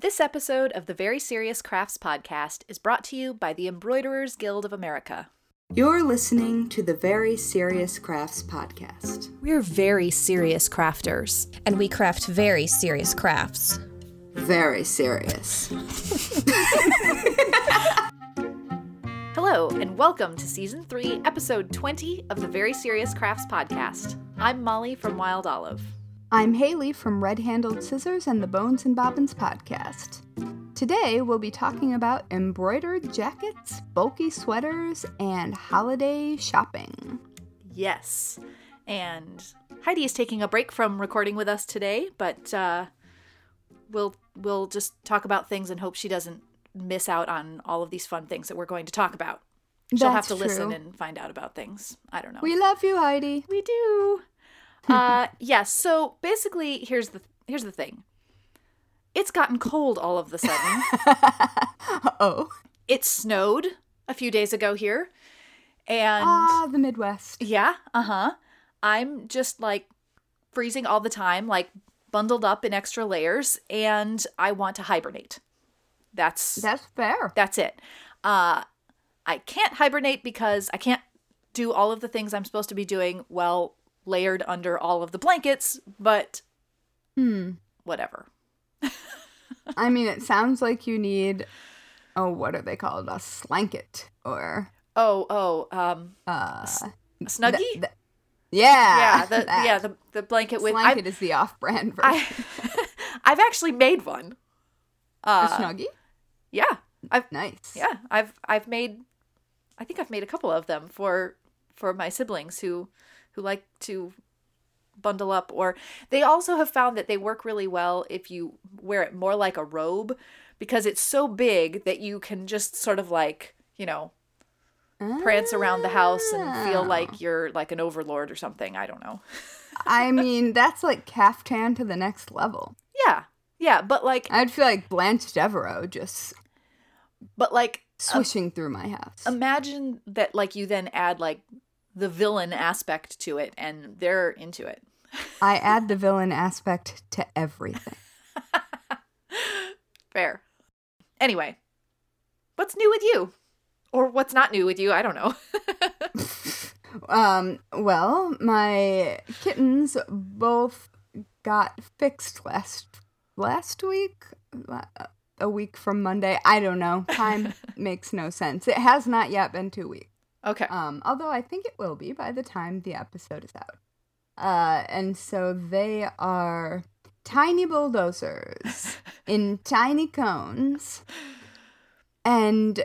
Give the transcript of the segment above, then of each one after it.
This episode of the Very Serious Crafts Podcast is brought to you by the Embroiderers Guild of America. You're listening to the Very Serious Crafts Podcast. We're very serious crafters. And we craft very serious crafts. Very serious. Hello, and welcome to Season 3, Episode 20 of the Very Serious Crafts Podcast. I'm Molly from Wild Olive. I'm Haley from Red Handled Scissors and the Bones and Bobbins podcast. Today we'll be talking about embroidered jackets, bulky sweaters, and holiday shopping. Yes, and Heidi is taking a break from recording with us today, but we'll just talk about things and hope she doesn't miss out on all of these fun things that we're going to talk about. She'll have to listen and find out about things. I don't know. We love you, Heidi. We do. So basically here's the thing. It's gotten cold all of a sudden. Uh-oh. It snowed a few days ago here. And the Midwest. Yeah, I'm just like freezing all the time, like bundled up in extra layers, and I want to hibernate. That's fair. That's it. I can't hibernate because I can't do all of the things I'm supposed to be doing while layered under all of the blankets, but whatever. I mean, it sounds like you need, what are they called? A slanket or... Snuggie? Yeah. The blanket with... Slanket is the off-brand version. I've actually made one. A Snuggie? Yeah. Nice. Yeah. I think I've made a couple of them for my siblings who like to bundle up, or they also have found that they work really well if you wear it more like a robe, because it's so big that you can just sort of like, prance around the house and feel like you're like an overlord or something. I don't know. I mean, that's like caftan to the next level. Yeah. Yeah. But like, I'd feel like Blanche Devereaux just, but like swishing through my house. Imagine that, like, you then add like the villain aspect to it, and they're into it. I add the villain aspect to everything. Fair. Anyway, what's new with you? Or what's not new with you? I don't know. Well, my kittens both got fixed last week. A week from Monday. I don't know. Time makes no sense. It has not yet been 2 weeks. Okay. Although I think it will be by the time the episode is out. And so they are tiny bulldozers in tiny cones. And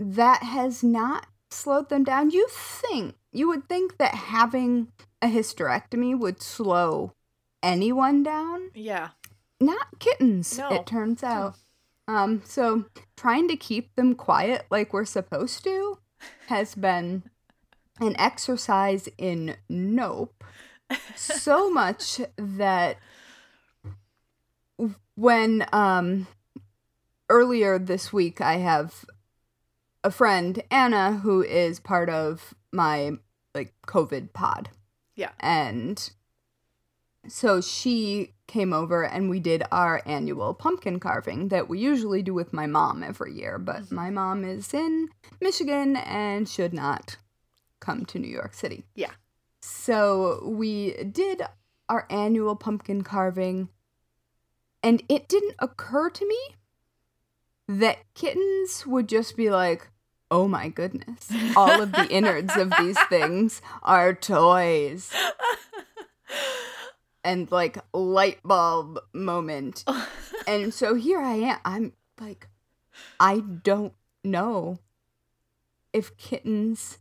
that has not slowed them down. You would think that having a hysterectomy would slow anyone down. Yeah. Not kittens, no. It turns out. So trying to keep them quiet like we're supposed to has been an exercise in nope, so much that when earlier this week I have a friend, Anna, who is part of my like COVID pod. Yeah. And so she came over and we did our annual pumpkin carving that we usually do with my mom every year, but my mom is in Michigan and should not come to New York City. Yeah. So we did our annual pumpkin carving, and it didn't occur to me that kittens would just be like, oh my goodness, all of the innards of these things are toys. And like light bulb moment. And so here I am. I'm like, I don't know if kittens,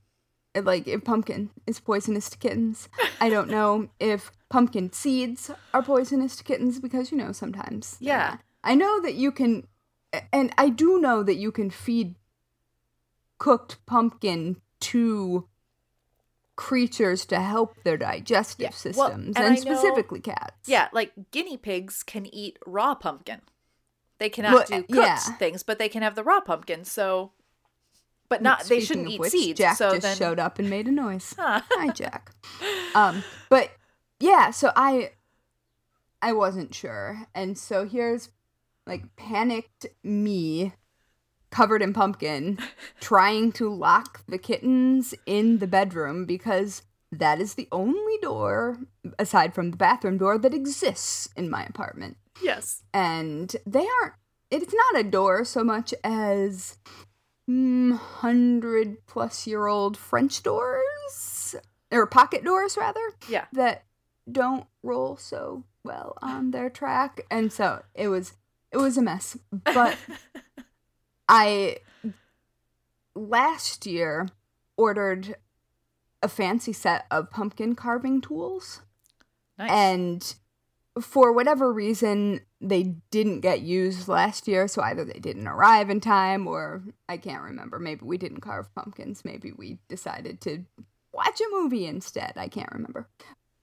like if pumpkin is poisonous to kittens. I don't know if pumpkin seeds are poisonous to kittens because, sometimes. Yeah. I know that you can, and I do know that you can feed cooked pumpkin to creatures to help their digestive systems, and specifically cats. Yeah, like guinea pigs can eat raw pumpkin. They cannot do cooked things, but they can have the raw pumpkin. So, but not they shouldn't eat seeds. Jack just showed up and made a noise. Huh. Hi, Jack. So I wasn't sure, and so here's like panicked me, covered in pumpkin, trying to lock the kittens in the bedroom because that is the only door, aside from the bathroom door, that exists in my apartment. Yes. And they aren't, it's not a door so much as 100-plus-year-old French doors, or pocket doors, rather. Yeah. That don't roll so well on their track. And so it was a mess. But I, last year, ordered a fancy set of pumpkin carving tools. Nice. And for whatever reason, they didn't get used last year, so either they didn't arrive in time, or I can't remember. Maybe we didn't carve pumpkins. Maybe we decided to watch a movie instead. I can't remember.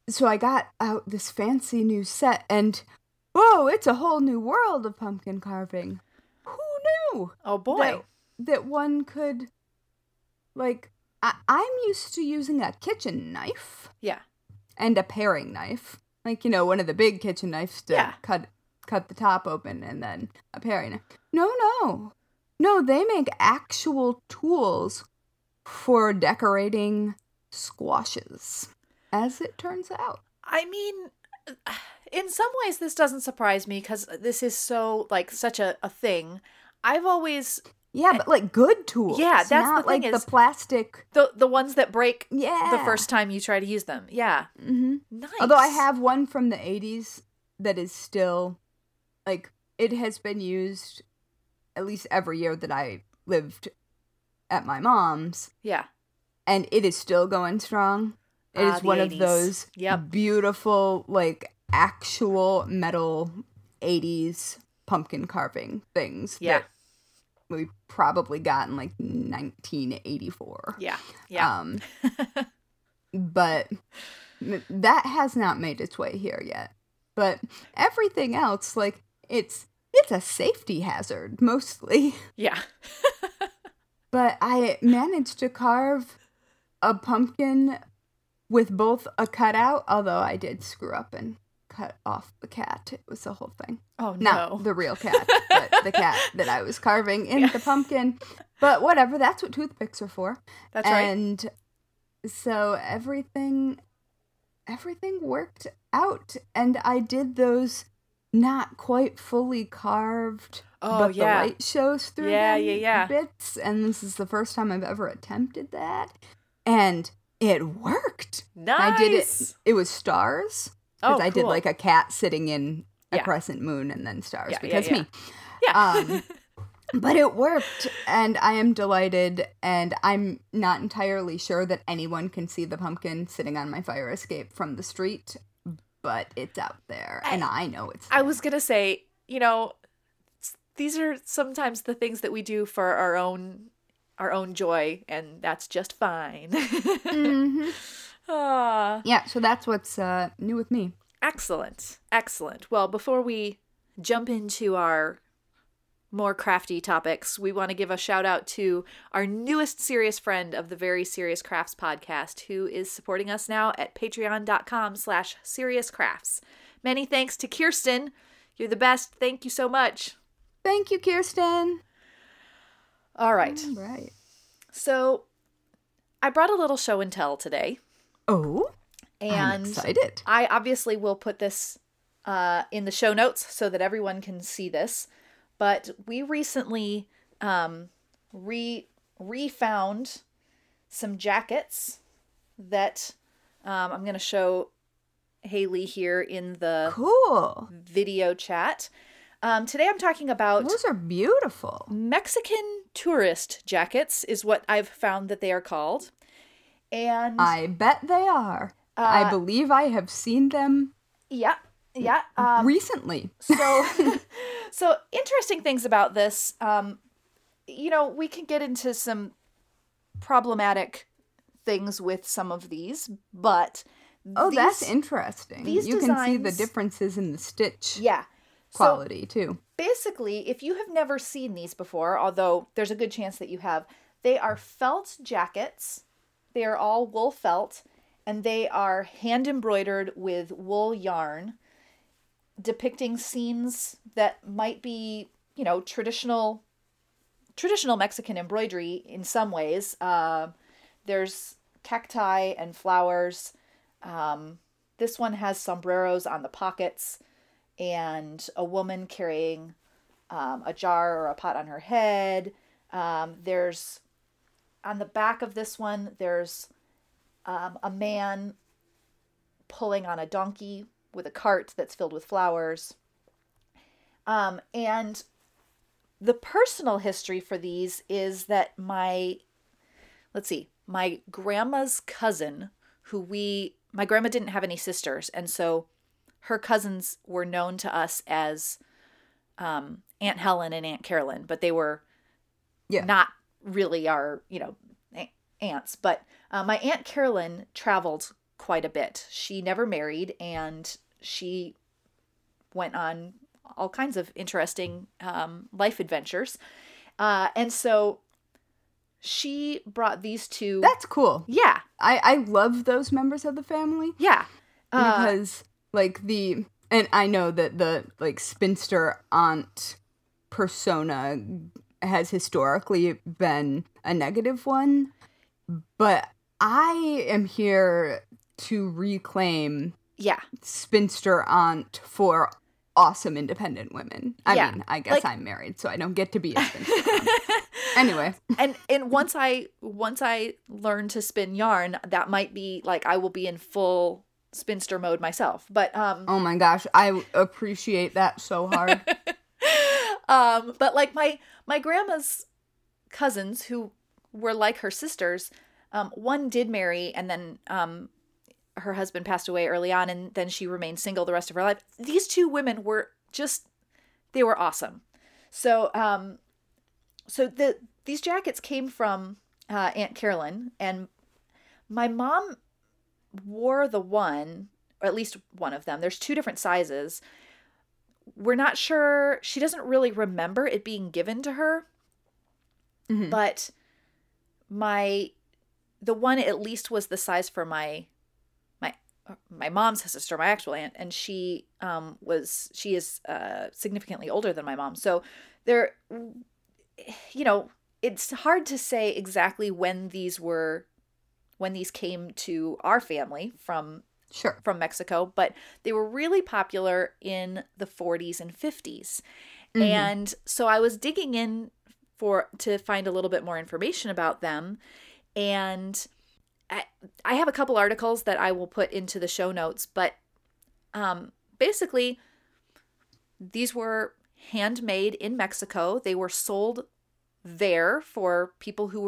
So I got out this fancy new set, and whoa, it's a whole new world of pumpkin carving. Who knew? Oh, boy. That one could, like, I'm used to using a kitchen knife. Yeah. And a paring knife. Like, you know, one of the big kitchen knives to cut the top open, and then a paring knife. No, they make actual tools for decorating squashes, as it turns out. I mean, in some ways this doesn't surprise me because this is so, like, such a thing. I've always... Yeah, but like good tools. Yeah, that's not the thing, like is the plastic. The ones that break the first time you try to use them. Yeah. Mm-hmm. Nice. Although I have one from the 80s that is still, like, it has been used at least every year that I lived at my mom's. Yeah. And it is still going strong. It is one 80s. Of those beautiful, like, actual metal 80s pumpkin carving things. Yeah. We probably got in like 1984. Yeah. But that has not made its way here yet. But everything else, like it's a safety hazard mostly. Yeah. But I managed to carve a pumpkin with both a cutout, although I did screw up and cut off the cat. It was the whole thing. Oh, no. Not the real cat, but the cat that I was carving in the pumpkin. But whatever, that's what toothpicks are for. That's right. And so everything worked out. And I did those not quite fully carved, but the light shows through bits. And this is the first time I've ever attempted that. And it worked. Nice. I did it. It was stars. Because I did like a cat sitting in a crescent moon and then stars because me. Yeah. But it worked, and I am delighted, and I'm not entirely sure that anyone can see the pumpkin sitting on my fire escape from the street, but it's out there, and I know it's there. I was going to say, you know, these are sometimes the things that we do for our own joy, and that's just fine. Mm-hmm. Yeah, so that's what's new with me. Excellent. Well, before we jump into our more crafty topics, we want to give a shout out to our newest serious friend of the Very Serious Crafts podcast, who is supporting us now at patreon.com/seriouscrafts. Many thanks to Kirsten. You're the best. Thank you so much. Thank you, Kirsten. All right. So I brought a little show and tell today. Oh, and I'm excited. I obviously will put this in the show notes so that everyone can see this. But we recently refound some jackets that I'm going to show Haley here in the video chat. Today I'm talking about... Those are beautiful. Mexican tourist jackets is what I've found that they are called. And I bet they are. I believe I have seen them. Yeah. Recently. So interesting things about this. You know, we can get into some problematic things with some of these, but that's interesting. You designs, can see the differences in the stitch. Yeah. Quality too. Basically, if you have never seen these before, although there's a good chance that you have, they are felt jackets. They are all wool felt, and they are hand embroidered with wool yarn. depicting scenes that might be, you know, traditional Mexican embroidery in some ways. There's cacti and flowers. This one has sombreros on the pockets and a woman carrying a jar or a pot on her head. There's, on the back of this one, there's a man pulling on a donkey with a cart that's filled with flowers. And the personal history for these is that my grandma's cousin, my grandma didn't have any sisters, and so her cousins were known to us as Aunt Helen and Aunt Carolyn, but they were not really our, aunts. But my Aunt Carolyn traveled quite a bit. She never married, and she went on all kinds of interesting life adventures. And so she brought these two. That's cool. Yeah. I love those members of the family. Yeah. Because and I know that the spinster aunt persona has historically been a negative one, but I am here to reclaim spinster aunt for awesome independent women. I mean, I guess I'm married, so I don't get to be a spinster aunt. Anyway. And once I learn to spin yarn, that might be I will be in full spinster mode myself. But oh my gosh, I appreciate that so hard. But my grandma's cousins who were like her sisters, one did marry, and then her husband passed away early on, and then she remained single the rest of her life. These two women were they were awesome. So these jackets came from Aunt Carolyn, and my mom wore the one, or at least one of them. There's two different sizes. We're not sure. She doesn't really remember it being given to her, mm-hmm. but the one at least was the size for my mom's sister, my actual aunt, and she is significantly older than my mom. So there, it's hard to say exactly when these came to our family from Mexico, but they were really popular in the 40s and 50s. Mm-hmm. And so I was digging in to find a little bit more information about them. And I have a couple articles that I will put into the show notes, but basically these were handmade in Mexico. They were sold there for people who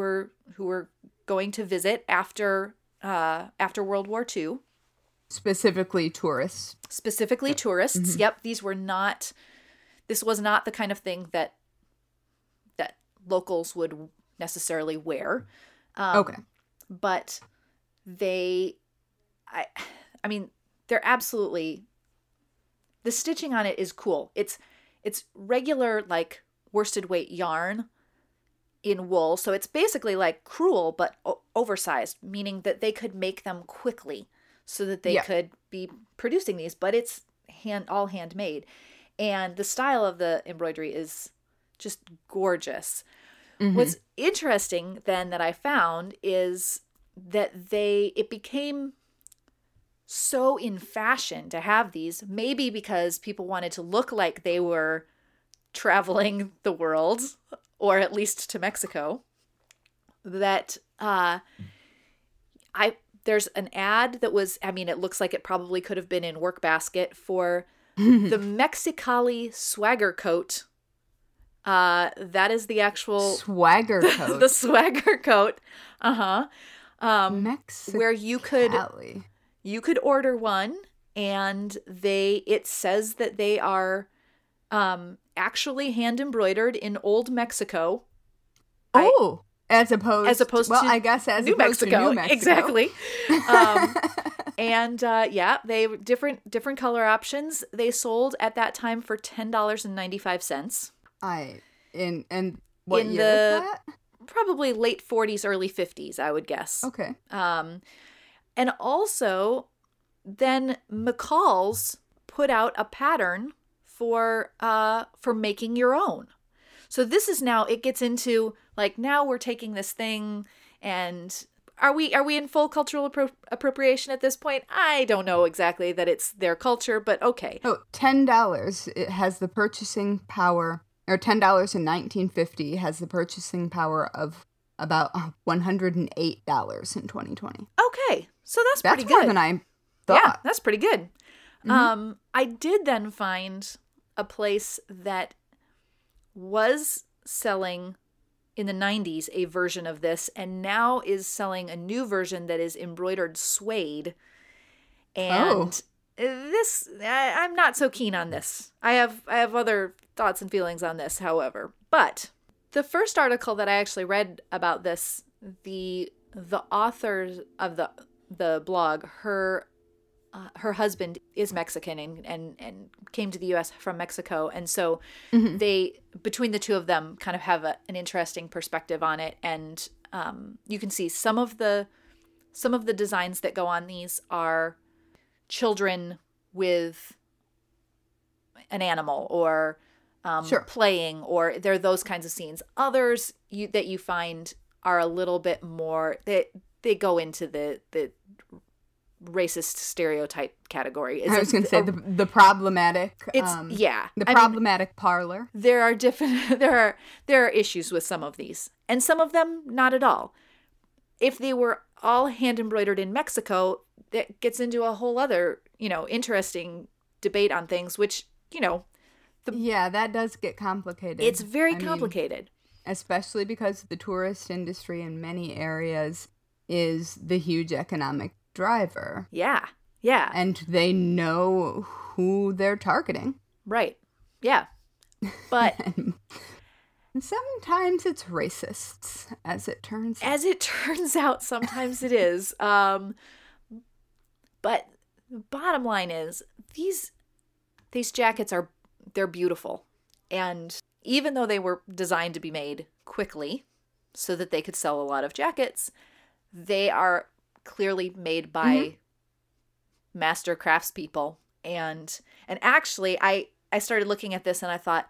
were going to visit after World War II. Specifically tourists. Mm-hmm. Yep. This was not the kind of thing that locals would necessarily wear. Okay. But they're absolutely, the stitching on it is cool. It's regular, worsted weight yarn in wool. So it's basically crewel, but oversized, meaning that they could make them quickly so that they could be producing these, but it's all handmade. And the style of the embroidery is just gorgeous. Mm-hmm. What's interesting then that I found is that it became so in fashion to have these, maybe because people wanted to look like they were traveling the world, or at least to Mexico, that there's an ad that was, it looks like it probably could have been in Workbasket, for the Mexicali Swagger Coat. That is the actual Swagger Coat. The Swagger Coat. Uh-huh. Mexicali. Where you could order one, and it says that they are actually hand embroidered in Old Mexico. Oh, as opposed to New Mexico. Exactly. They were different color options. They sold at that time for $10.95. Probably late 40s, early 50s, I would guess. Okay. And also, then McCall's put out a pattern for making your own. So this is now, it gets into like, now we're taking this thing, and are we in full cultural appropriation at this point? I don't know exactly that it's their culture, but okay. Oh, $10. It has the purchasing power, or $10 in 1950 has the purchasing power of about $108 in 2020. Okay. So that's pretty good. That's more than I thought. Yeah, that's pretty good. Mm-hmm. I did then find a place that was selling in the 90s a version of this, and now is selling a new version that is embroidered suede. And this, I'm not so keen on this. I have other thoughts and feelings on this, however. But the first article that I actually read about this, the author of the blog, her husband is Mexican and came to the U.S. from Mexico. And so they, between the two of them, kind of have an interesting perspective on it. And you can see some of the designs that go on these are children with an animal or playing, or there are those kinds of scenes. Others that you find are a little bit more, they go into the racist stereotype category. I was going to say the problematic. It's problematic parlor. There are issues with some of these, and some of them not at all. If they were all hand embroidered in Mexico, that gets into a whole other interesting debate on things, which that does get complicated. It's very complicated, especially because the tourist industry in many areas is the huge economic driver. Yeah. And they know who they're targeting. Right. Yeah. But and sometimes it's racists, as it turns out. As it turns out, sometimes it is. But the bottom line is these jackets they're beautiful. And even though they were designed to be made quickly so that they could sell a lot of jackets, they are clearly made by master craftspeople. And actually, I started looking at this and I thought,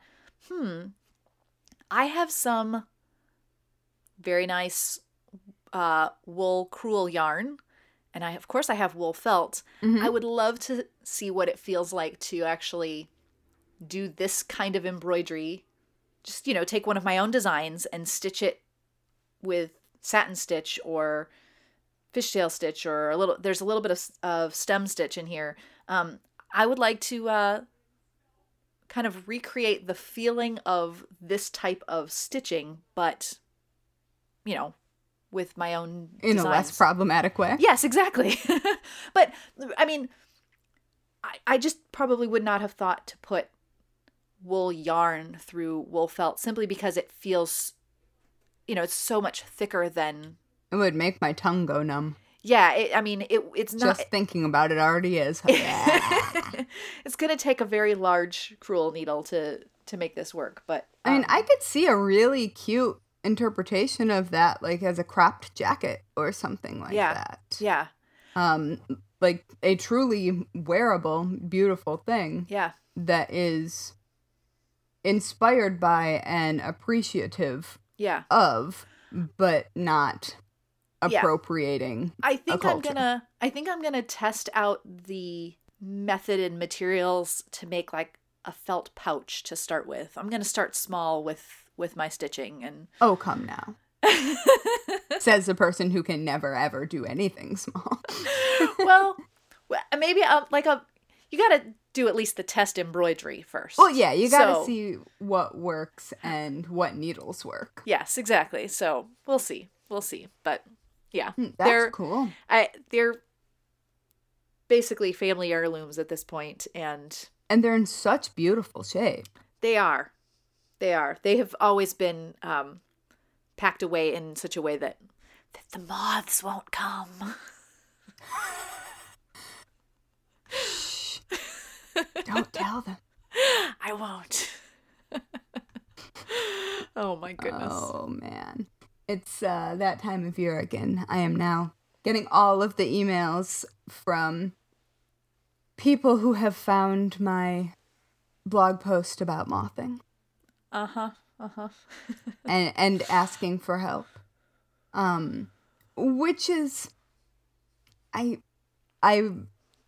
I have some very nice wool crewel yarn. And I have wool felt. Mm-hmm. I would love to see what it feels like to actually do this kind of embroidery. Just, take one of my own designs and stitch it with satin stitch or fishtail stitch, or there's a little bit of stem stitch in here. I would like to kind of recreate the feeling of this type of stitching, but, with my own designs. In a less problematic way. Yes, exactly. But, I mean, I just probably would not have thought to put wool yarn through wool felt, simply because it feels, it's so much thicker than... It would make my tongue go numb. Yeah, it's not... Just thinking about it already is. It's going to take a very large crewel needle to make this work, but... I could see a really cute interpretation of that, like as a cropped jacket or something like that. Yeah, yeah. Like a truly wearable, beautiful thing. Yeah. That is inspired by and appreciative of, but not... appropriating. Yeah. I think I'm gonna test out the method and materials to make like a felt pouch to start with. I'm gonna start small with my stitching and oh, come now. Says the person who can never ever do anything small. Well, maybe you gotta do at least the test embroidery first. Well, yeah, you gotta see what works and what needles work. Yes, exactly. So we'll see, but. Yeah. That's cool. They're basically family heirlooms at this point. And they're in such beautiful shape. They are. They have always been packed away in such a way that the moths won't come. Shh. Don't tell them. I won't. Oh, my goodness. Oh, man. It's that time of year again. I am now getting all of the emails from people who have found my blog post about mothing. And asking for help. Which is, I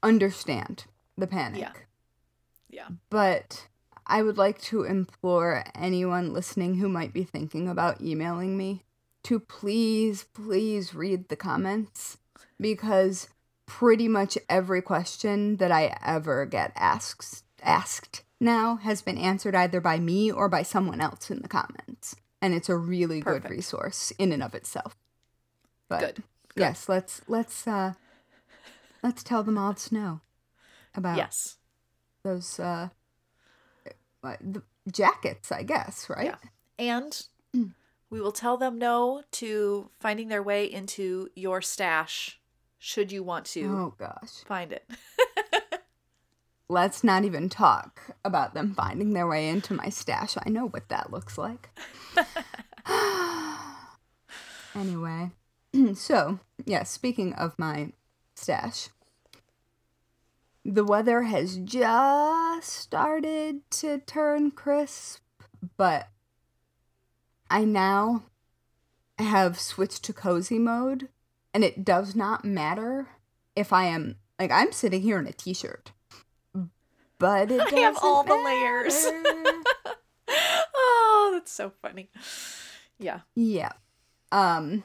understand the panic. Yeah. But I would like to implore anyone listening who might be thinking about emailing me to please, please read the comments, because pretty much every question that I ever get asked now has been answered either by me or by someone else in the comments. And it's a really good resource in and of itself. But good. Yes, let's tell them all to know about those the jackets, I guess, right? Yeah. And we will tell them no to finding their way into your stash should you want to find it. Let's not even talk about them finding their way into my stash. I know what that looks like. Anyway, so, yeah, speaking of my stash, the weather has just started to turn crisp, but I now have switched to cozy mode, and it does not matter if I am, like, I'm sitting here in a t-shirt. But it doesn't I have all matter. The layers. Oh, that's so funny. Yeah. Yeah. Well,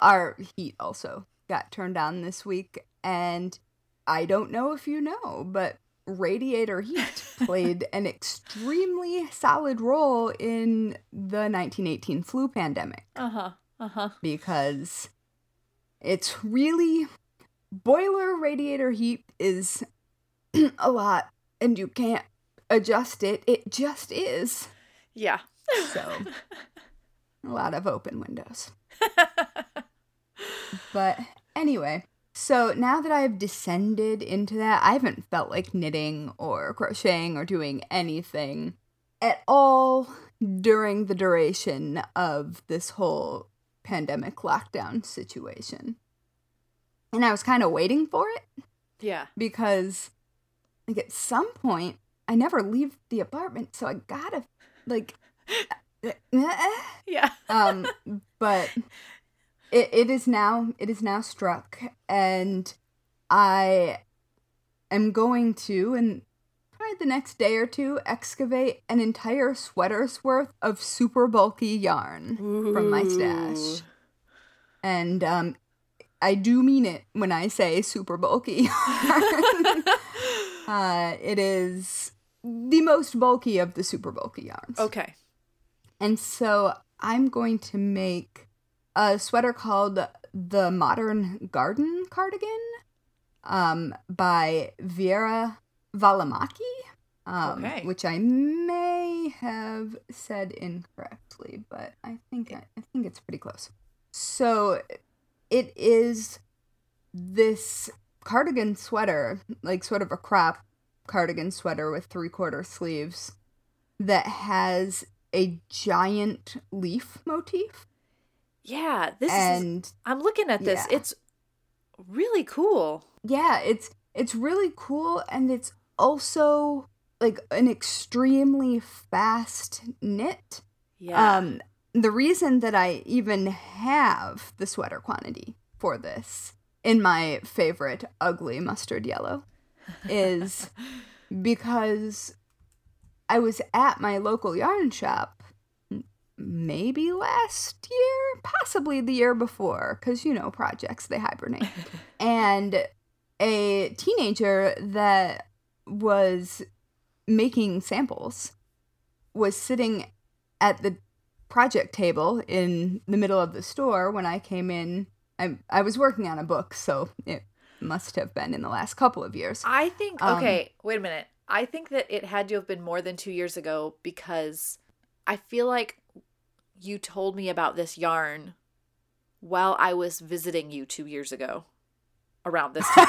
our heat also got turned on this week, and I don't know if you know, but radiator heat played an extremely solid role in the 1918 flu pandemic. Because it's really boiler radiator heat is a lot. And you can't adjust it. It just is. Yeah. So, a lot of open windows. But anyway, so now that I've descended into that, I haven't felt like knitting or crocheting or doing anything at all during the duration of this whole pandemic lockdown situation. And I was kind of waiting for it. Yeah. Because... like, at some point, I never leave the apartment, so I gotta, like... Yeah. But it is now struck, and I am going to, in probably the next day or two, excavate an entire sweater's worth of super bulky yarn from my stash. And I do mean it when I say super bulky yarn. It is the most bulky of the super bulky yarns. Okay. And so I'm going to make a sweater called the Modern Garden Cardigan by Viera Valamaki, which I may have said incorrectly, but I think it's pretty close. So it is this... cardigan sweater, like sort of a crop cardigan sweater with 3/4 sleeves that has a giant leaf motif. Yeah, I'm looking at this. Yeah. It's really cool. Yeah, it's really cool, and it's also like an extremely fast knit. Yeah. The reason that I even have the sweater quantity for this in my favorite ugly mustard yellow is because I was at my local yarn shop maybe last year, possibly the year before, because, you know, projects, they hibernate. And a teenager that was making samples was sitting at the project table in the middle of the store when I came in. I was working on a book, so it must have been in the last couple of years. I think, wait a minute. I think that it had to have been more than 2 years ago, because I feel like you told me about this yarn while I was visiting you 2 years ago around this time.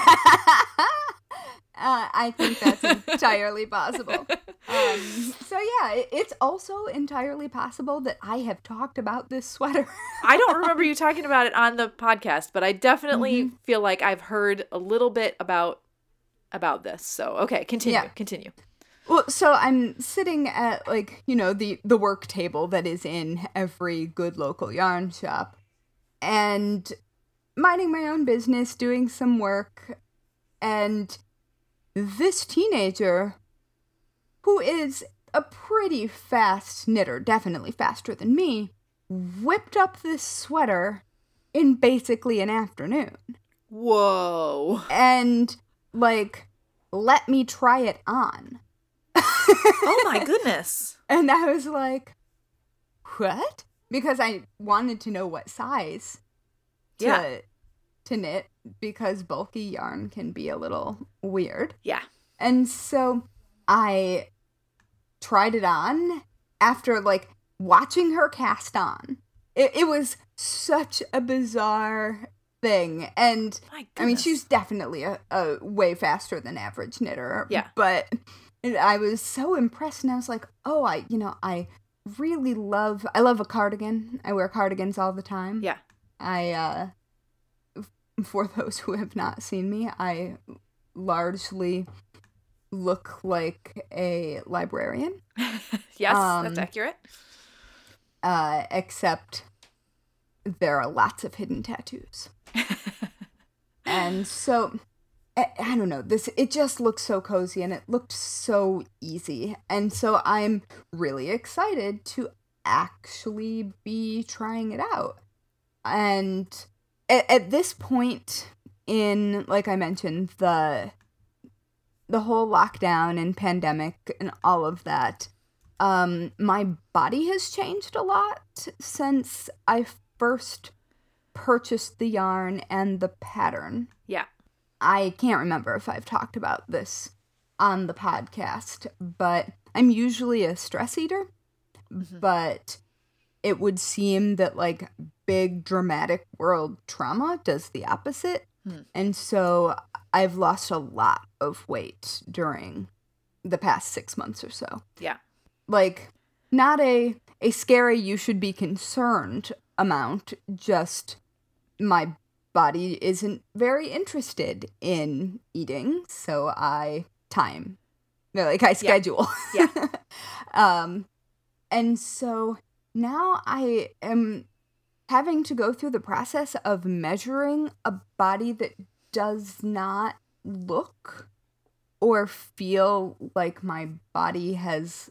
I think that's entirely possible. So yeah, it's also entirely possible that I have talked about this sweater. I don't remember you talking about it on the podcast, but I definitely feel like I've heard a little bit about about this. So, okay, continue. Well, so I'm sitting at, like, you know, the work table that is in every good local yarn shop and minding my own business, doing some work. And this teenager, who is a pretty fast knitter, definitely faster than me, whipped up this sweater in basically an afternoon. Whoa. And, like, let me try it on. Oh my goodness. And I was like, what? Because I wanted to know what size to knit, because bulky yarn can be a little weird. Yeah. And so I tried it on after, like, watching her cast on. It was such a bizarre thing. And I mean, she's definitely a way faster than average knitter. Yeah. But I was so impressed, and I was like, oh, I love a cardigan. I wear cardigans all the time. Yeah. For those who have not seen me, I largely look like a librarian. Yes, that's accurate. Except there are lots of hidden tattoos. And so, I don't know, it just looked so cozy and it looked so easy. And so I'm really excited to actually be trying it out. And at this point in, like I mentioned, the whole lockdown and pandemic and all of that, my body has changed a lot since I first purchased the yarn and the pattern. Yeah. I can't remember if I've talked about this on the podcast, but I'm usually a stress eater, but it would seem that, like, big dramatic world trauma does the opposite. And so I've lost a lot of weight during the past 6 months or so. Yeah. Like, not a scary, you should be concerned amount, just my body isn't very interested in eating, so I schedule. Yeah. And so now I am having to go through the process of measuring a body that does not look or feel like my body has,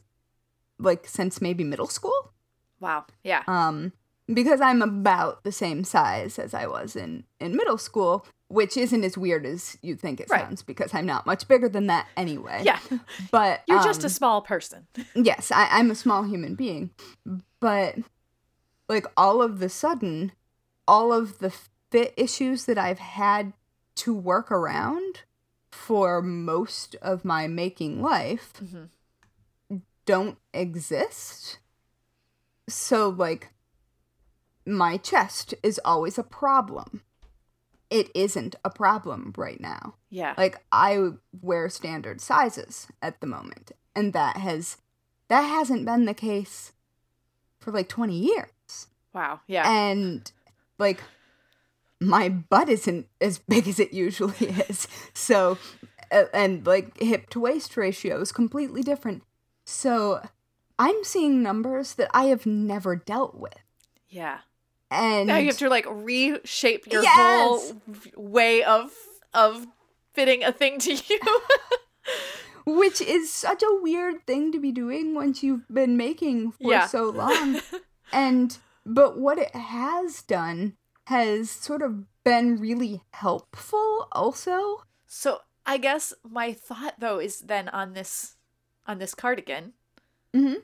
like, since maybe middle school. Wow. Yeah. Because I'm about the same size as I was in middle school, which isn't as weird as you think it sounds, because I'm not much bigger than that anyway. Yeah. But you're just a small person. Yes, I'm a small human being. But, like, all of the sudden, all of the fit issues that I've had to work around for most of my making life don't exist. So, like, my chest is always a problem. It isn't a problem right now. Yeah. Like, I wear standard sizes at the moment, and that hasn't been the case for, like, 20 years. Wow. Yeah. And, like, my butt isn't as big as it usually is. So, and, like, hip to waist ratio is completely different. So I'm seeing numbers that I have never dealt with. Yeah. And now you have to, like, reshape your whole way of fitting a thing to you. Which is such a weird thing to be doing once you've been making for so long. But what it has done has sort of been really helpful also. So I guess my thought, though, is then on this cardigan, do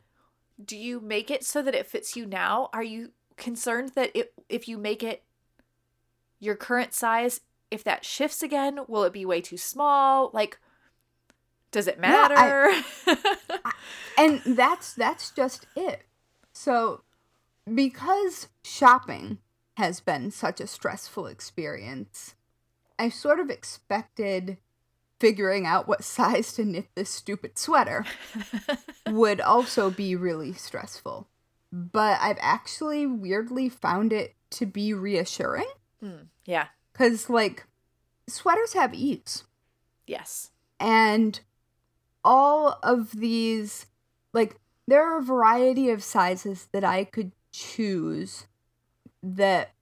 you make it so that it fits you now? Are you concerned that if you make it your current size, if that shifts again, will it be way too small? Like, does it matter? Yeah, and that's just it. So, because shopping has been such a stressful experience, I sort of expected figuring out what size to knit this stupid sweater would also be really stressful. But I've actually weirdly found it to be reassuring. Yeah. Because, like, sweaters have ease. Yes. And all of these, like, there are a variety of sizes that I could choose that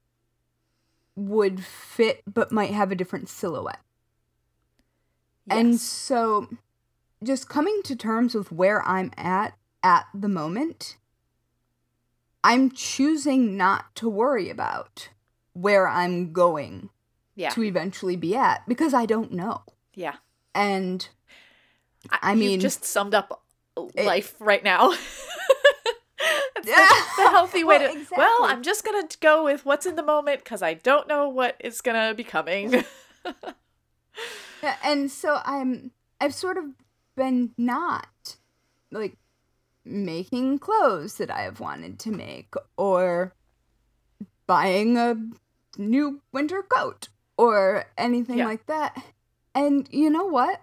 would fit but might have a different silhouette. Yes. And so just coming to terms with where I'm at the moment, I'm choosing not to worry about where I'm going to eventually be at, because I don't know. Yeah. And I mean, you just summed up life right now. That's the healthy way to, exactly. Well, I'm just going to go with what's in the moment because I don't know what is going to be coming. Yeah, and so I've sort of been not, like, making clothes that I have wanted to make, or buying a new winter coat or anything like that. And you know what?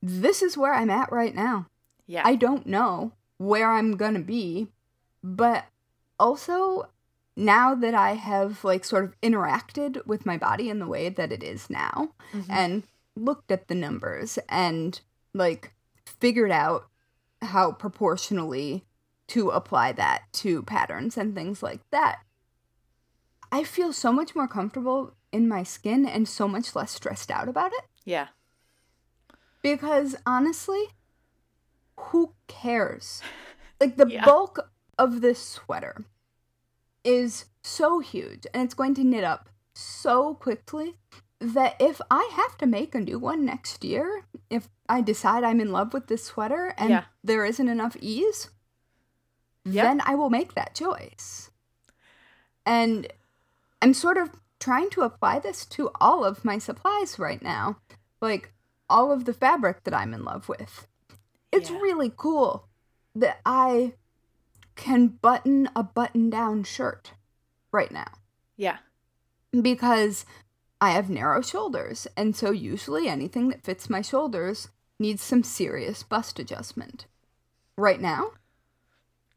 This is where I'm at right now. Yeah. I don't know where I'm going to be, but also now that I have, like, sort of interacted with my body in the way that it is now, mm-hmm. and looked at the numbers and, like, figured out how proportionally to apply that to patterns and things like that, I feel so much more comfortable in my skin and so much less stressed out about it. Yeah. Because honestly, who cares? Like, the bulk of this sweater is so huge, and it's going to knit up so quickly that if I have to make a new one next year, if I decide I'm in love with this sweater and there isn't enough ease, then I will make that choice. And I'm sort of trying to apply this to all of my supplies right now, like all of the fabric that I'm in love with. It's really cool that I can button a button-down shirt right now. Yeah. Because I have narrow shoulders, and so usually anything that fits my shoulders needs some serious bust adjustment. Right now,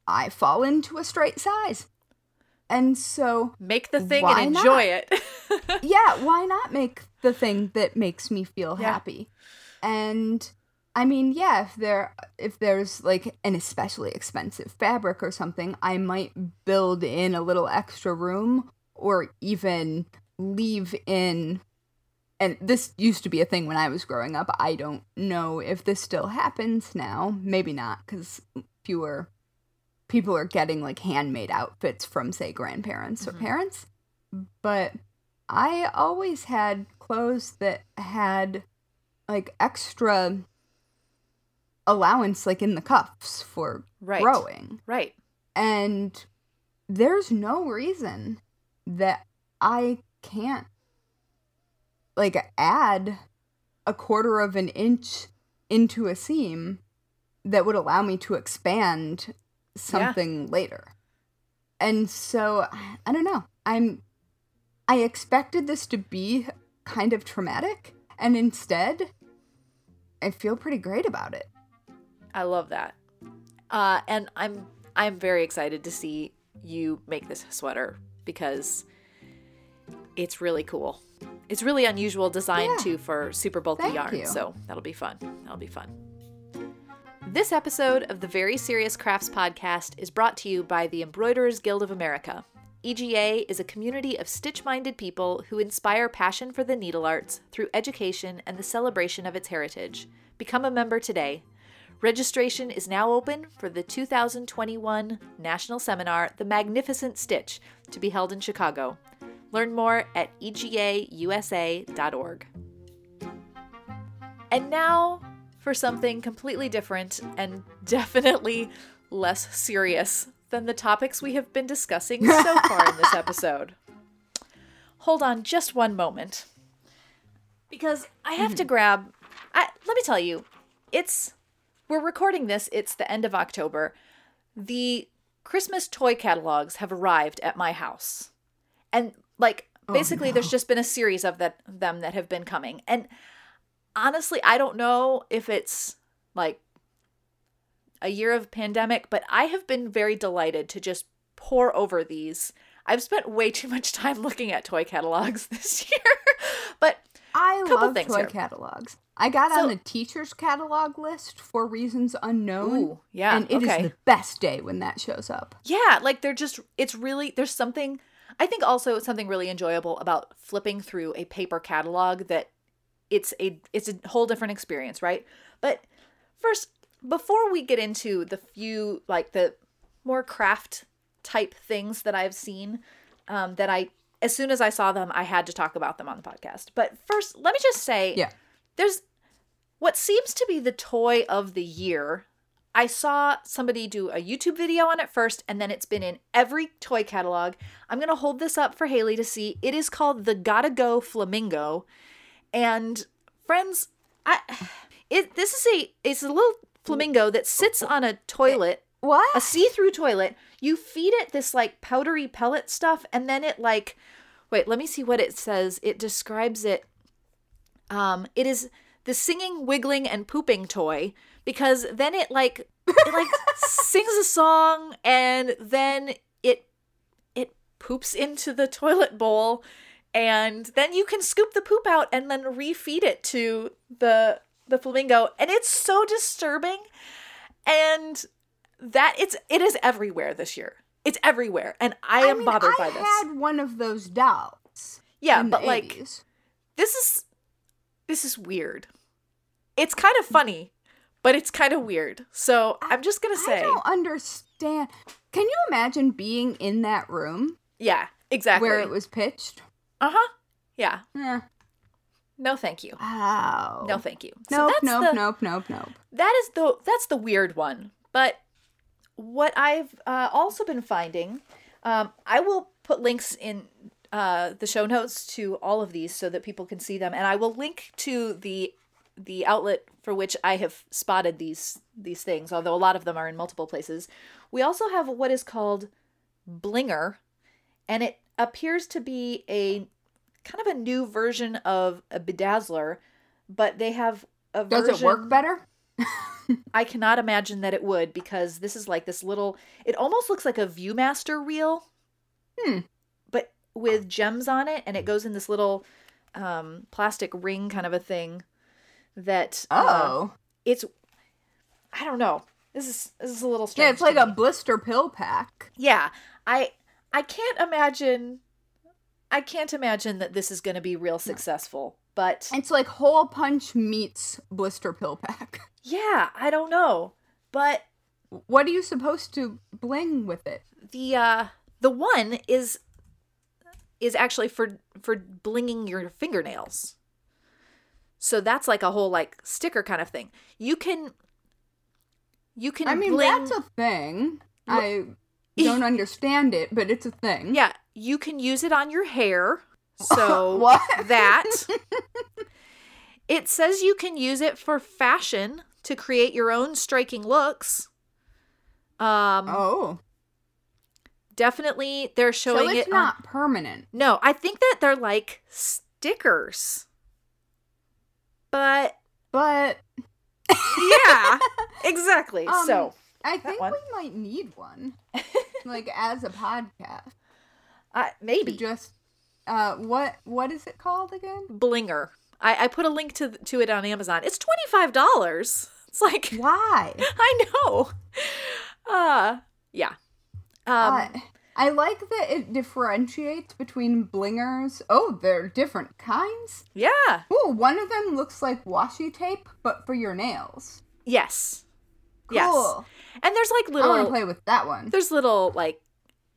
I fall into a straight size. And so, make the thing and enjoy it. Yeah, why not make the thing that makes me feel happy? And I mean, yeah, if there's like an especially expensive fabric or something, I might build in a little extra room, or even leave in, and this used to be a thing when I was growing up. I don't know if this still happens now. Maybe not, because fewer people are getting, like, handmade outfits from, say, grandparents or parents. But I always had clothes that had, like, extra allowance, like, in the cuffs for growing. Right. And there's no reason that I can't, like, add 1/4 inch into a seam that would allow me to expand something later. And so, I don't know. I expected this to be kind of traumatic, and instead, I feel pretty great about it. I love that. And I'm very excited to see you make this sweater, because it's really cool. It's really unusual design, too, for super bulky yarn. You. So that'll be fun. This episode of the Very Serious Crafts Podcast is brought to you by the Embroiderers Guild of America. EGA is a community of stitch-minded people who inspire passion for the needle arts through education and the celebration of its heritage. Become a member today. Registration is now open for the 2021 National Seminar, The Magnificent Stitch, to be held in Chicago. Learn more at egausa.org. And now for something completely different and definitely less serious than the topics we have been discussing so far in this episode. Hold on just one moment, because I have to grab... let me tell you, we're recording this. It's the end of October. The Christmas toy catalogs have arrived at my house. And... there's just been a series of them that have been coming. And honestly, I don't know if it's, like, a year of pandemic, but I have been very delighted to just pour over these. I've spent way too much time looking at toy catalogs this year, but I love toy catalogs. I got on the teacher's catalog list for reasons unknown. Ooh, yeah. And it is the best day when that shows up. Yeah, like they're just, it's really, there's something, I think also something really enjoyable about flipping through a paper catalog that it's a whole different experience, right? But first, before we get into the few, like the more craft type things that I've seen, that I, as soon as I saw them, I had to talk about them on the podcast. But first, let me just say, there's what seems to be the toy of the year. I saw somebody do a YouTube video on it first, and then it's been in every toy catalog. I'm going to hold this up for Haley to see. It is called the Gotta Go Flamingo. And friends, it's a little flamingo that sits on a toilet. What? A see-through toilet. You feed it this like powdery pellet stuff, and then it like, wait, let me see what it says. It describes it. It is the singing, wiggling, and pooping toy, because then it like sings a song, and then it poops into the toilet bowl, and then you can scoop the poop out and then refeed it to the flamingo, and it's so disturbing, and that it is everywhere this year. It's everywhere, and I am bothered by this. I had one of those dolls. Yeah, but like this is weird. It's kind of funny, but it's kind of weird. So I'm just gonna say I don't understand. Can you imagine being in that room? Yeah, exactly. Where it was pitched. Uh huh. Yeah. Yeah. No, thank you. Wow. No, thank you. Nope. So nope. That's the weird one, but. What I've also been finding, I will put links in the show notes to all of these so that people can see them, and I will link to the outlet for which I have spotted these things, although a lot of them are in multiple places. We also have what is called Blinger, and it appears to be a kind of a new version of a bedazzler, but they have a version... Does it work better? I cannot imagine that it would, because this is like this little, it almost looks like a Viewmaster reel, but with gems on it, and it goes in this little plastic ring kind of a thing that, it's, I don't know. This is a little strange. Yeah, it's like a blister pill pack. Yeah. I can't imagine that this is going to be real successful, but. It's like hole punch meets blister pill pack. Yeah, I don't know, but... What are you supposed to bling with it? The one is actually for blinging your fingernails. So that's like a whole like sticker kind of thing. You can I mean, bling... that's a thing. I don't understand it, but it's a thing. Yeah, you can use it on your hair. So what? That... It says you can use it for fashion to create your own striking looks. Definitely they're showing it. So it's not permanent. No, I think that they're like stickers. But yeah, exactly. So I think we might need one, like as a podcast. Maybe just what is it called again? Blinger. I put a link to it on Amazon. It's $25. It's like... Why? I know. Yeah. I like that it differentiates between blingers. Oh, they're different kinds? Yeah. Ooh, one of them looks like washi tape, but for your nails. Yes. Cool. Yes. And there's like little... I want to play with that one. There's little like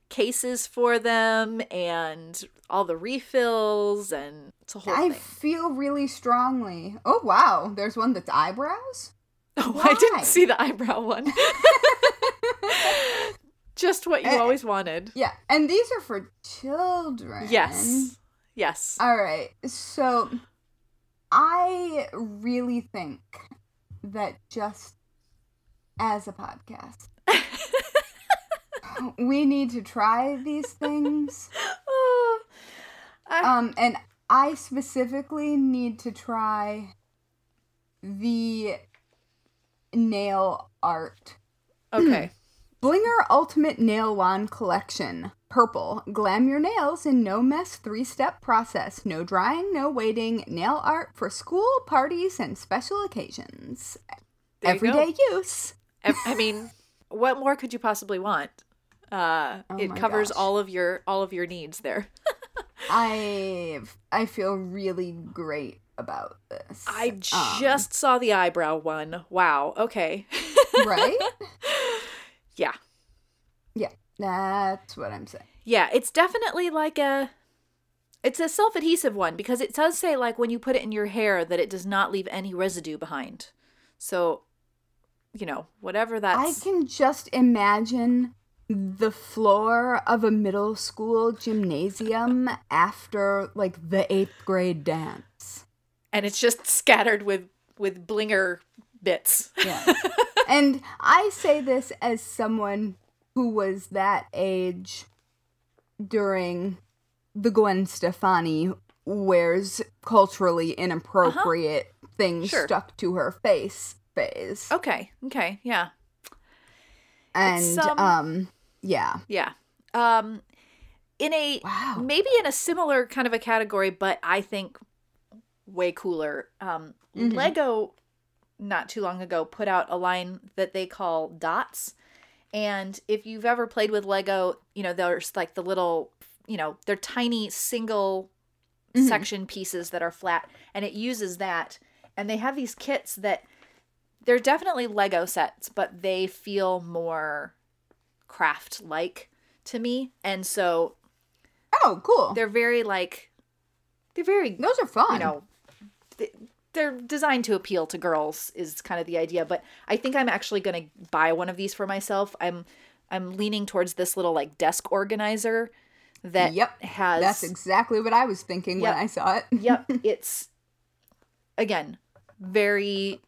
cases for them and... all the refills, and it's a whole thing. I feel really strongly. Oh, wow. There's one that's eyebrows? Oh, why? I didn't see the eyebrow one. Just what you always wanted. Yeah. And these are for children. Yes. Yes. All right. So I really think that just as a podcast, we need to try these things. And I specifically need to try the nail art. Okay. Blinger Ultimate Nail Wand Collection Purple, glam your nails in no mess 3-step process. No drying, no waiting. Nail art for school, parties, and special occasions. Everyday use. I mean, what more could you possibly want? It covers all of your needs there. I feel really great about this. I just saw the eyebrow one. Wow. Okay. Right? Yeah. Yeah. That's what I'm saying. Yeah, it's definitely like it's a self-adhesive one, because it does say, like, when you put it in your hair that it does not leave any residue behind. So, you know, whatever that's... I can just imagine the floor of a middle school gymnasium after, like, the 8th grade dance. And it's just scattered with blinger bits. Yeah. And I say this as someone... who was that age during the Gwen Stefani wears culturally inappropriate things stuck to her face phase. Okay, yeah. And, yeah. Yeah. Maybe in a similar kind of a category, but I think way cooler, LEGO, not too long ago, put out a line that they call Dots. And if you've ever played with Lego, you know, there's like the little, you know, they're tiny single section pieces that are flat, and it uses that. And they have these kits that they're definitely Lego sets, but they feel more craft-like to me. And so... Oh, cool. They're very like... They're very... Those are fun. You know, they're designed to appeal to girls is kind of the idea, but I think I'm actually going to buy one of these for myself. I'm leaning towards this little like desk organizer that has... That's exactly what I was thinking when I saw it. Yep. It's, again, very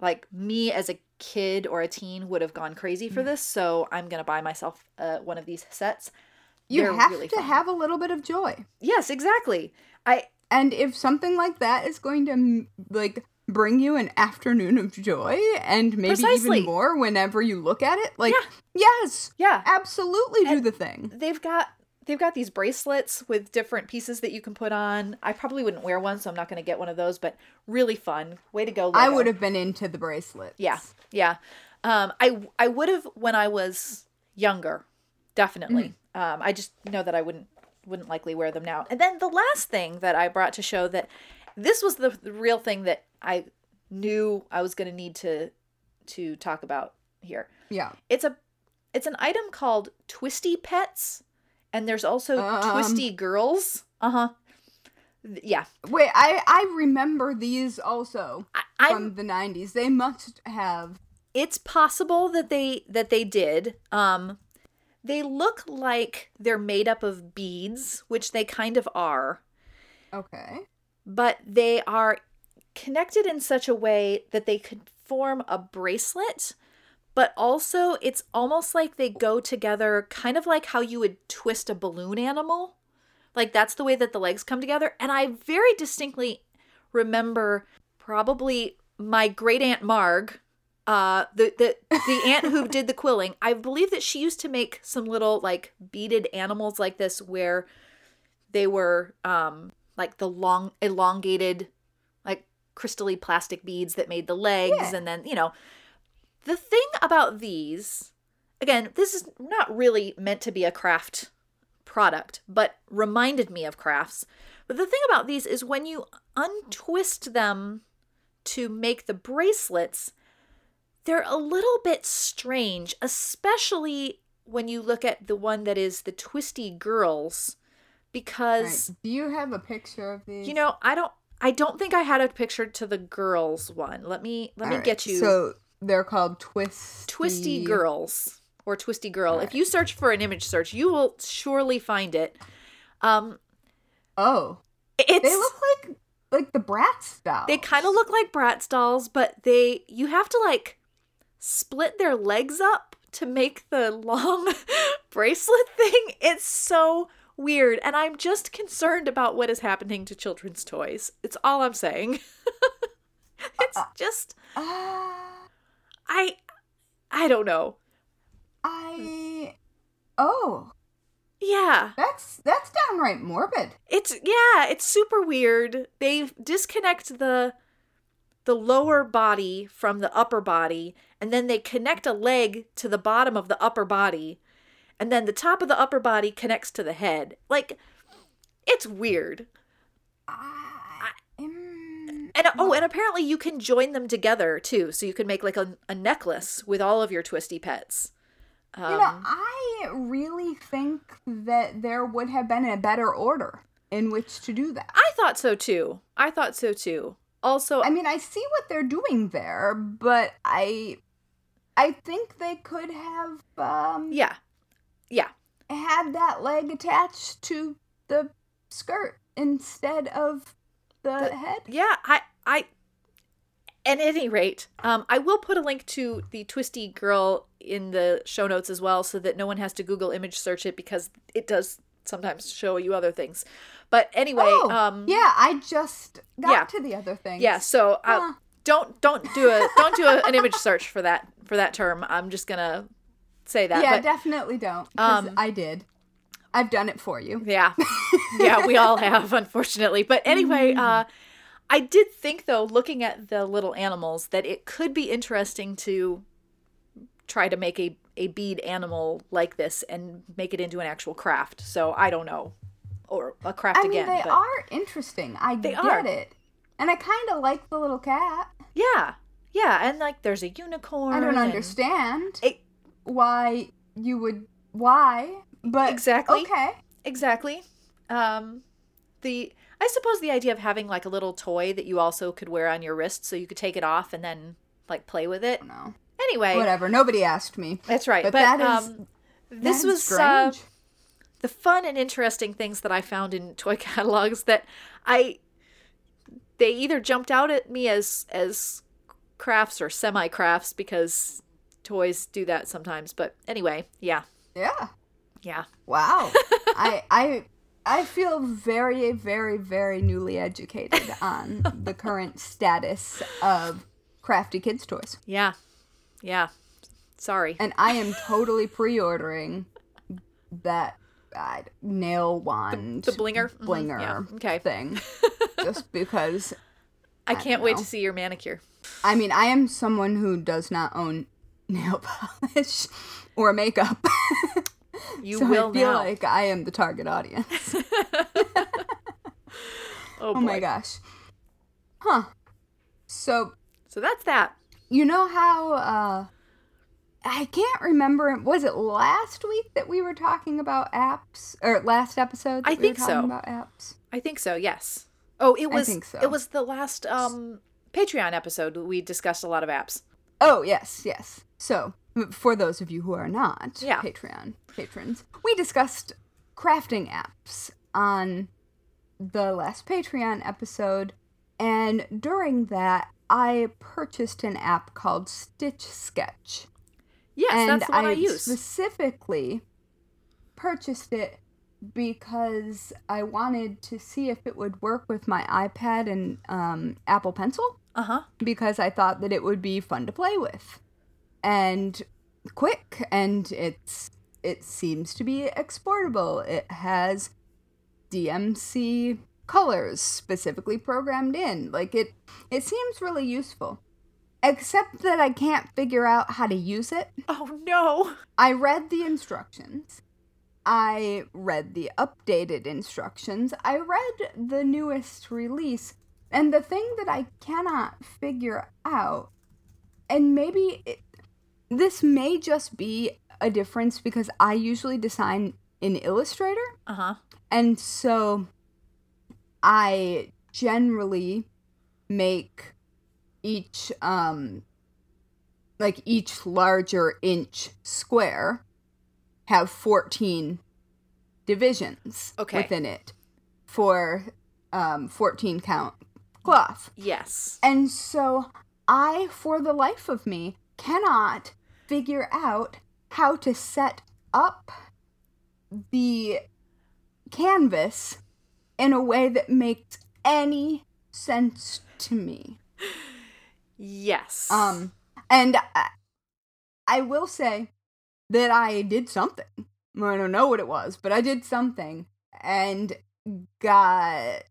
like me as a kid or a teen would have gone crazy for this, so I'm going to buy myself one of these sets. You have to have a little bit of joy. Yes, exactly. And if something like that is going to, like, bring you an afternoon of joy, and maybe even more whenever you look at it, like, yes, yeah, absolutely do the thing. They've got these bracelets with different pieces that you can put on. I probably wouldn't wear one, so I'm not going to get one of those, but really fun. Way to go, Lego. I would have been into the bracelets. Yeah, yeah. I would have when I was younger, definitely. I just know that I wouldn't likely wear them now. And then the last thing that I brought to show that this was the real thing that I knew I was going to need to talk about here. Yeah. It's an item called Twisty Pets, and there's also Twisty Girls. Uh-huh. Yeah. Wait, I remember these also from the 90s. They must have. It's possible that they did. They look like they're made up of beads, which they kind of are. Okay. But they are connected in such a way that they could form a bracelet, but also it's almost like they go together, kind of like how you would twist a balloon animal. Like, that's the way that the legs come together. And I very distinctly remember probably my great Aunt Marg, the aunt who did the quilling, I believe that she used to make some little like beaded animals like this, where they were like the long elongated like crystally plastic beads that made the legs, and then, you know, the thing about these, again, this is not really meant to be a craft product, but reminded me of crafts. But the thing about these is when you untwist them to make the bracelets, they're a little bit strange, especially when you look at the one that is the Twisty Girls, because... Right. Do you have a picture of these? You know, I don't think I had a picture to the girls one. Let me get you... So they're called Twisty Girls or Twisty Girl. Right. If you search for an image search, you will surely find it. They look like the Bratz dolls. They kind of look like Bratz dolls, but you have to like... split their legs up to make the long bracelet thing. It's so weird. And I'm just concerned about what is happening to children's toys. It's all I'm saying. It's just... I don't know. Oh. Yeah. That's downright morbid. It's super weird. They disconnect the lower body from the upper body, and then they connect a leg to the bottom of the upper body, and then the top of the upper body connects to the head. Like, it's weird. And apparently you can join them together, too. So you can make, like, a necklace with all of your Twisty Pets. I really think that there would have been a better order in which to do that. I thought so, too. Also, I mean, I see what they're doing there, but I think they could have... Yeah. Had that leg attached to the skirt instead of... The head? Yeah, I at any rate, I will put a link to the Twisty Girl in the show notes as well, so that no one has to Google image search it, because it does sometimes show you other things. But anyway, I just got to the other things. Yeah, so don't do an image search for that term. I'm just gonna say that. Yeah, but definitely don't. 'Cause I did. I've done it for you. Yeah. Yeah, we all have, unfortunately. But anyway, I did think, though, looking at the little animals, that it could be interesting to try to make a bead animal like this and make it into an actual craft. So I don't know. Or a craft again. I mean, they are interesting. I get it. And I kind of like the little cat. Yeah. Yeah. And, like, there's a unicorn. I don't understand why you would... Why... But exactly. Okay. Exactly. I suppose the idea of having, like, a little toy that you also could wear on your wrist, so you could take it off and then, like, play with it. No. Anyway. Whatever. Nobody asked me. That's right. But that is, this that was strange. The fun and interesting things that I found in toy catalogs that they either jumped out at me as crafts or semi crafts, because toys do that sometimes. But anyway, yeah. Yeah. Yeah. Wow. I feel very, very, very newly educated on the current status of crafty kids toys. Yeah. Yeah. Sorry. And I am totally pre-ordering that nail wand. The blinger mm-hmm. yeah. okay. thing. Just because. I can't wait to see your manicure. I mean, I am someone who does not own nail polish or makeup. You so will I feel now. Like I am the target audience. Oh my gosh. Huh. So that's that. You know how, I can't remember, was it last week that we were talking about apps? Or last episode that we were talking about apps? I think so, yes. Oh, it was, I think so. It was the last Patreon episode we discussed a lot of apps. Oh, yes. So... For those of you who are not Patreon patrons, we discussed crafting apps on the last Patreon episode, and during that, I purchased an app called Stitch Sketch. Yes, and that's the one I use. And I specifically purchased it because I wanted to see if it would work with my iPad and Apple Pencil, because I thought that it would be fun to play with. And quick, and it seems to be exportable. It has DMC colors specifically programmed in. Like, it seems really useful. Except that I can't figure out how to use it. Oh, no. I read the instructions. I read the updated instructions. I read the newest release. And the thing that I cannot figure out, and maybe... This may just be a difference because I usually design in Illustrator. And so I generally make each larger inch square have 14 divisions within it for 14 count cloth. Yes. And so I, for the life of me, cannot figure out how to set up the canvas in a way that makes any sense to me. Yes. And I will say that I did something. Well, I don't know what it was, but I did something and got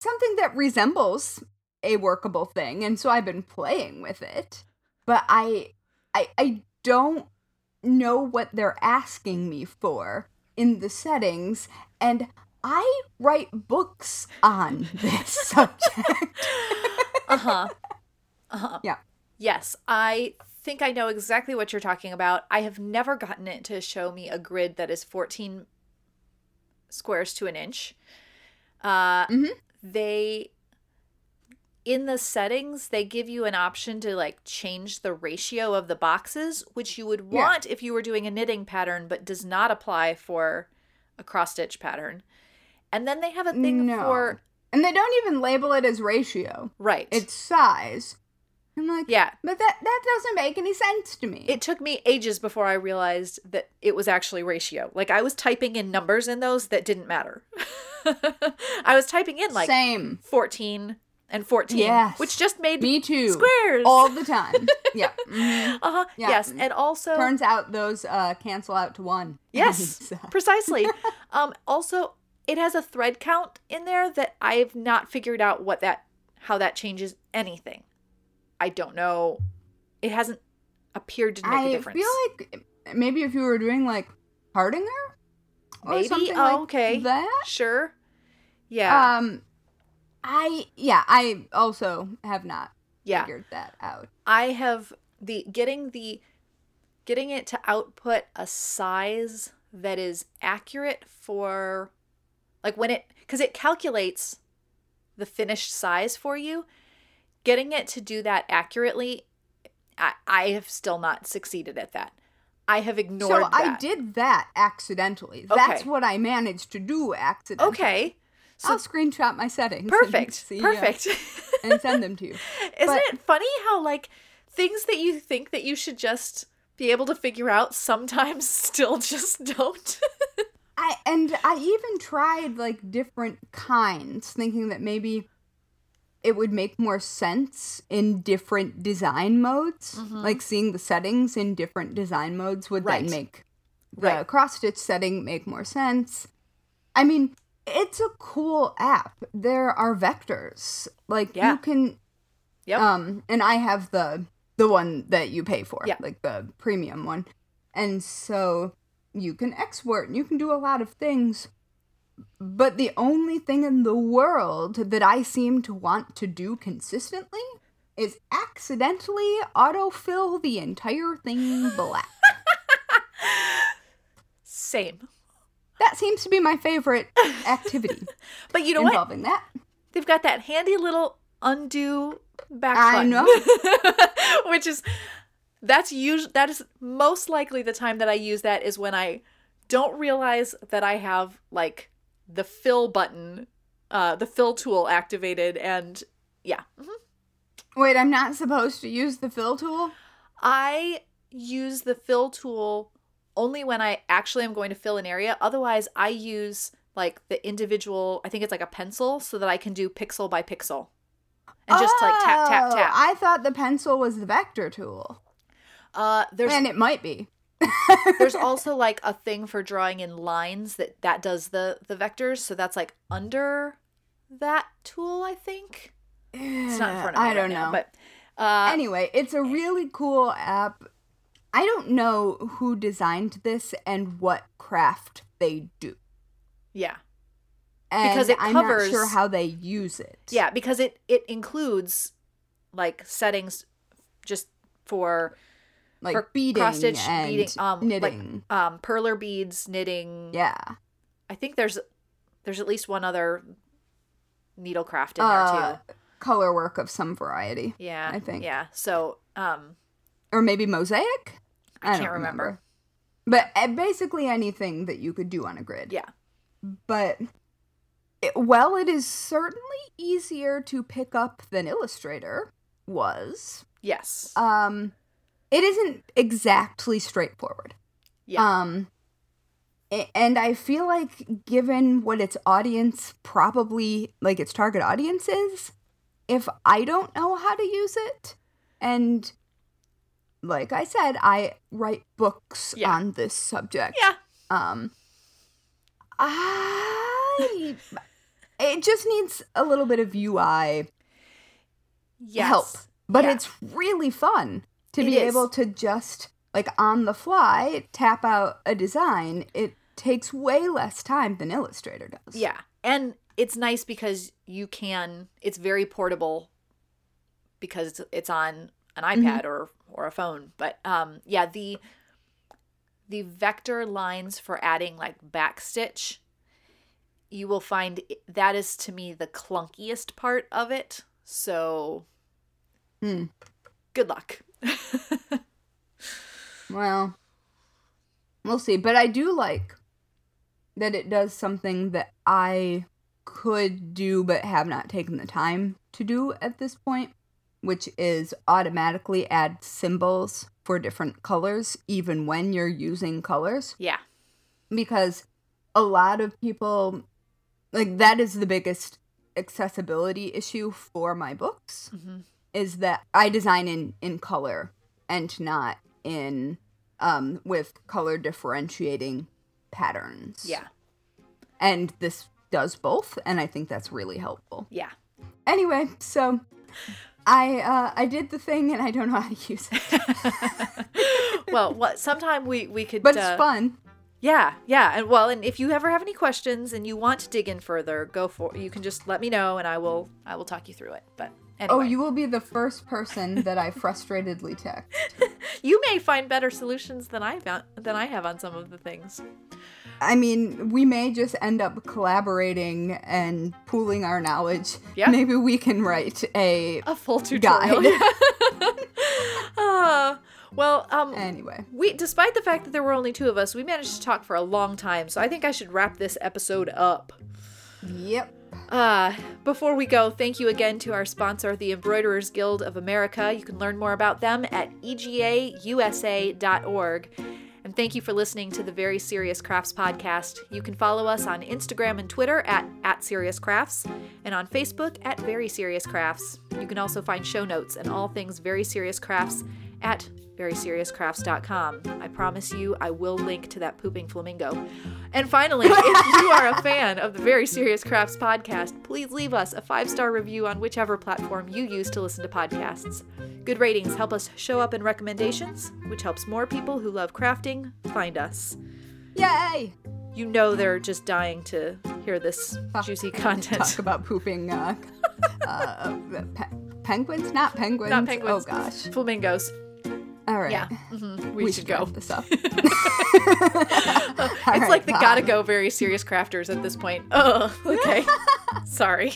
something that resembles a workable thing, and so I've been playing with it. But I don't know what they're asking me for in the settings, and I write books on this subject. Yeah. Yes, I think I know exactly what you're talking about. I have never gotten it to show me a grid that is 14 squares to an inch. They, in the settings, they give you an option to like change the ratio of the boxes, which you would want if you were doing a knitting pattern, but does not apply for a cross-stitch pattern. And then they have a thing for... And they don't even label it as ratio. Right. It's size. I'm like, yeah, but that doesn't make any sense to me. It took me ages before I realized that it was actually ratio. Like, I was typing in numbers in those that didn't matter. I was typing in, like, 14 and 14, which just made me too squares. All the time. Yeah. Yes, and also... Turns out those cancel out to one. Yes, precisely. Also, it has a thread count in there that I've not figured out what that, how that changes anything. I don't know. It hasn't appeared to make a difference. I feel like maybe if you were doing like Hardinger or something like that. Sure. Yeah. I also have not figured that out. I have getting it to output a size that is accurate for like when it, because it calculates the finished size for you. Getting it to do that accurately, I have still not succeeded at that. I have ignored that. So I did that accidentally. Okay. That's what I managed to do accidentally. Okay. So I'll screenshot my settings. Perfect. And send them to you. Isn't it funny how, like, things that you think that you should just be able to figure out sometimes still just don't? I even tried, like, different kinds, thinking that maybe... it would make more sense in different design modes. Like seeing the settings in different design modes would then make the cross-stitch setting make more sense. I mean, it's a cool app. There are vectors. Like you can... and I have the one that you pay for, like the premium one. And so you can export and you can do a lot of things. But the only thing in the world that I seem to want to do consistently is accidentally autofill the entire thing black. Same. That seems to be my favorite activity. But you know involving what? That. They've got that handy little undo back button. I know. Which is, that is most likely the time that I use that is when I don't realize that I have, like, the fill button, the fill tool activated, and Wait, I'm not supposed to use the fill tool? I use the fill tool only when I actually am going to fill an area. Otherwise, I use, like, the individual, I think it's like a pencil, so that I can do pixel by pixel. And just, like, tap, tap, tap. I thought the pencil was the vector tool. And it might be. There's also like a thing for drawing in lines that does the vectors, so that's like under that tool, I think. It's not in front of me. I don't know. But anyway, it's a really cool app. I don't know who designed this and what craft they do. Yeah. And because it covers, I'm not sure how they use it. Yeah, because it includes like settings just for like beading, cross-stitch, and beading, knitting. Like, perler beads, knitting. Yeah. I think there's at least one other needlecraft in there, too. Color work of some variety. Yeah. I think. Yeah. So. Or maybe mosaic? I can't remember. But basically anything that you could do on a grid. Yeah. But, it is certainly easier to pick up than Illustrator was. Yes. It isn't exactly straightforward. Yeah. And I feel like given what its audience probably, like its target audience is, if I don't know how to use it, and like I said, I write books on this subject. Yeah. It just needs a little bit of UI help. But it's really fun to be able to just, like, on the fly, tap out a design. It takes way less time than Illustrator does. Yeah. And it's nice because you can, it's very portable because it's on an iPad or a phone. But, yeah, the vector lines for adding, like, backstitch, you will find that is, to me, the clunkiest part of it. So, good luck. Well, we'll see. But I do like that it does something that I could do but have not taken the time to do at this point, which is automatically add symbols for different colors, even when you're using colors. Yeah. Because a lot of people, like, that is the biggest accessibility issue for my books, is that I design in color and not in with color differentiating patterns. Yeah. And this does both, and I think that's really helpful. Yeah. Anyway, so I did the thing, and I don't know how to use it. Well, sometime we could... But it's fun. Yeah, yeah. And well, and if you ever have any questions and you want to dig in further, you can just let me know, and I will talk you through it. But anyway. Oh, you will be the first person that I frustratedly text. You may find better solutions than I have on some of the things. I mean, we may just end up collaborating and pooling our knowledge. Yeah. Maybe we can write a full tutorial guide. Well, anyway, despite the fact that there were only two of us, we managed to talk for a long time. So I think I should wrap this episode up. Yep. Before we go, thank you again to our sponsor, the Embroiderers Guild of America. You can learn more about them at egausa.org. And thank you for listening to the Very Serious Crafts podcast. You can follow us on Instagram and Twitter at Serious Crafts, and on Facebook at Very Serious Crafts. You can also find show notes and all things Very Serious Crafts at veryseriouscrafts.com. I promise you I will link to that pooping flamingo. And finally, if you are a fan of the Very Serious Crafts podcast, please leave us a 5-star review on whichever platform you use to listen to podcasts. Good ratings help us show up in recommendations, which helps more people who love crafting find us. Yay! You know they're just dying to hear this juicy content. Talk about pooping penguins? Not penguins. Not penguins. Oh, gosh. Flamingos. All right. Yeah. Mm-hmm. We should go. This up. It's right, like the Gotta Go Very Serious Crafters at this point. Oh, okay. Sorry.